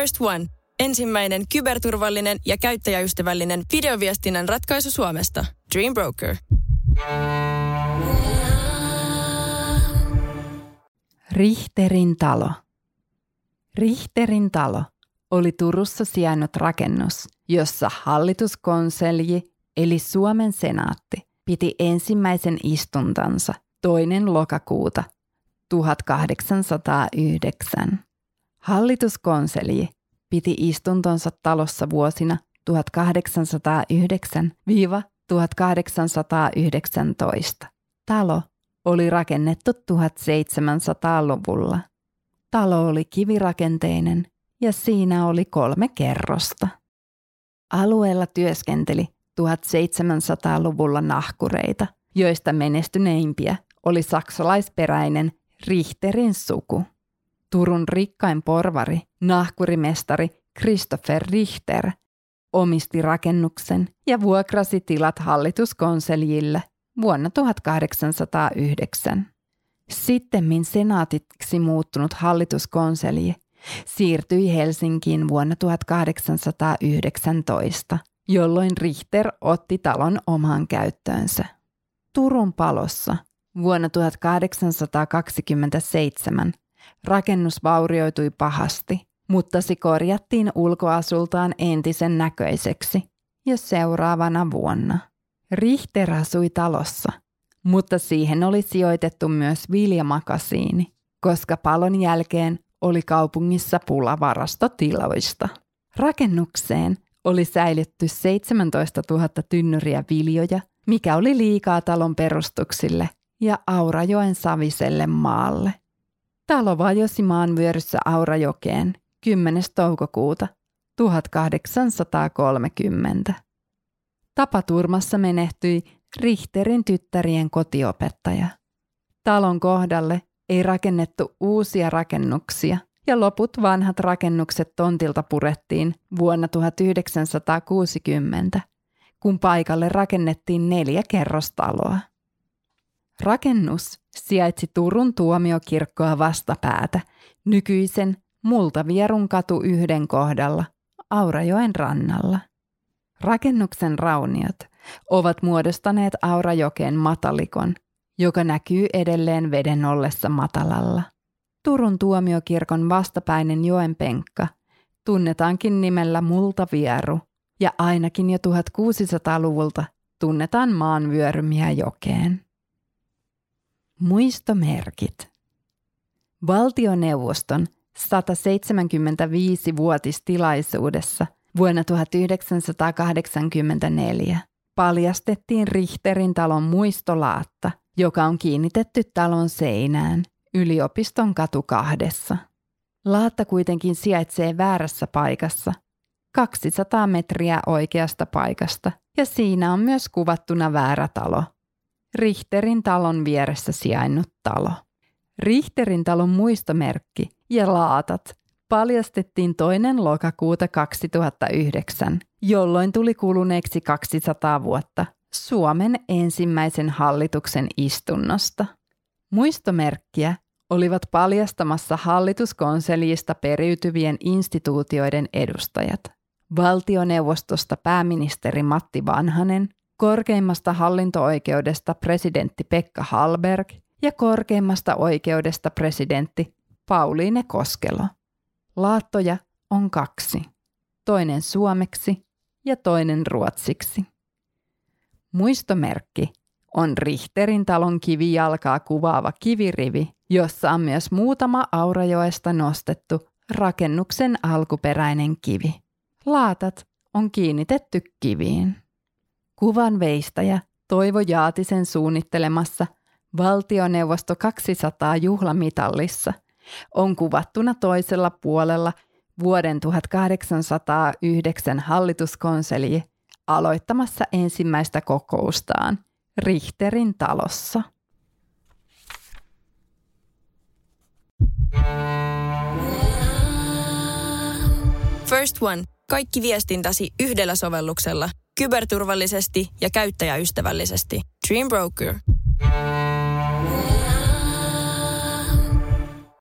First One. Ensimmäinen kyberturvallinen ja käyttäjäystävällinen videoviestinnän ratkaisu Suomesta. Dream Broker. Richterin talo. Richterin talo oli Turussa sijainnut rakennus, jossa hallituskonselji eli Suomen senaatti piti ensimmäisen istuntansa 2. lokakuuta 1809. Hallituskonselji piti istuntonsa talossa vuosina 1809–1819. Talo oli rakennettu 1700-luvulla. Talo oli kivirakenteinen ja siinä oli 3 kerrosta. Alueella työskenteli 1700-luvulla nahkureita, joista menestyneimpiä oli saksalaisperäinen Richterin suku. Turun rikkain porvari, nahkurimestari Christoffer Richter, omisti rakennuksen ja vuokrasi tilat hallituskonselijille vuonna 1809. Sittemmin senaatiksi muuttunut hallituskonselji siirtyi Helsinkiin vuonna 1819, jolloin Richter otti talon omaan käyttöönsä. Turun palossa vuonna 1827 rakennus vaurioitui pahasti, mutta se korjattiin ulkoasultaan entisen näköiseksi jo seuraavana vuonna. Richter asui talossa, mutta siihen oli sijoitettu myös viljamakasiini, koska palon jälkeen oli kaupungissa pula varastotiloista. Rakennukseen oli säilytty 17 000 tynnyriä viljoja, mikä oli liikaa talon perustuksille ja Aurajoen saviselle maalle. Talo vajosi maanvyöryssä Aurajokeen 10. toukokuuta 1830. Tapaturmassa menehtyi Richterin tyttärien kotiopettaja. Talon kohdalle ei rakennettu uusia rakennuksia ja loput vanhat rakennukset tontilta purettiin vuonna 1960, kun paikalle rakennettiin 4 kerrostaloa. Rakennus sijaitsi Turun tuomiokirkkoa vastapäätä, nykyisen Multavierun katu 1 kohdalla, Aurajoen rannalla. Rakennuksen rauniot ovat muodostaneet Aurajokeen matalikon, joka näkyy edelleen veden ollessa matalalla. Turun tuomiokirkon vastapäinen joenpenkka tunnetaankin nimellä Multavieru ja ainakin jo 1600-luvulta tunnetaan maanvyörymiä jokeen. Muistomerkit. Valtioneuvoston 175-vuotistilaisuudessa vuonna 1984 paljastettiin Richterin talon muistolaatta, joka on kiinnitetty talon seinään Yliopiston katu 2. Laatta kuitenkin sijaitsee väärässä paikassa, 200 metriä oikeasta paikasta, ja siinä on myös kuvattuna väärä talo. Richterin talon vieressä sijainnut talo. Richterin talon muistomerkki ja laatat paljastettiin 2. lokakuuta 2009, jolloin tuli kuluneeksi 200 vuotta Suomen ensimmäisen hallituksen istunnosta. Muistomerkkiä olivat paljastamassa hallituskonseliista periytyvien instituutioiden edustajat. Valtioneuvostosta pääministeri Matti Vanhanen, korkeimmasta hallinto-oikeudesta presidentti Pekka Hallberg ja korkeimmasta oikeudesta presidentti Pauliina Koskelo. Laattoja on 2, toinen suomeksi ja toinen ruotsiksi. Muistomerkki on Richterin talon kivijalkaa kuvaava kivirivi, jossa on myös muutama Aurajoesta nostettu rakennuksen alkuperäinen kivi. Laatat on kiinnitetty kiviin. Kuvan veistäjä Toivo Jaatisen suunnittelemassa Valtioneuvosto 200-juhlamitallissa on kuvattuna toisella puolella vuoden 1809 hallituskonselji aloittamassa ensimmäistä kokoustaan Richterin talossa. First One. Kaikki viestintäsi yhdellä sovelluksella. Kyberturvallisesti ja käyttäjäystävällisesti. Dream Broker.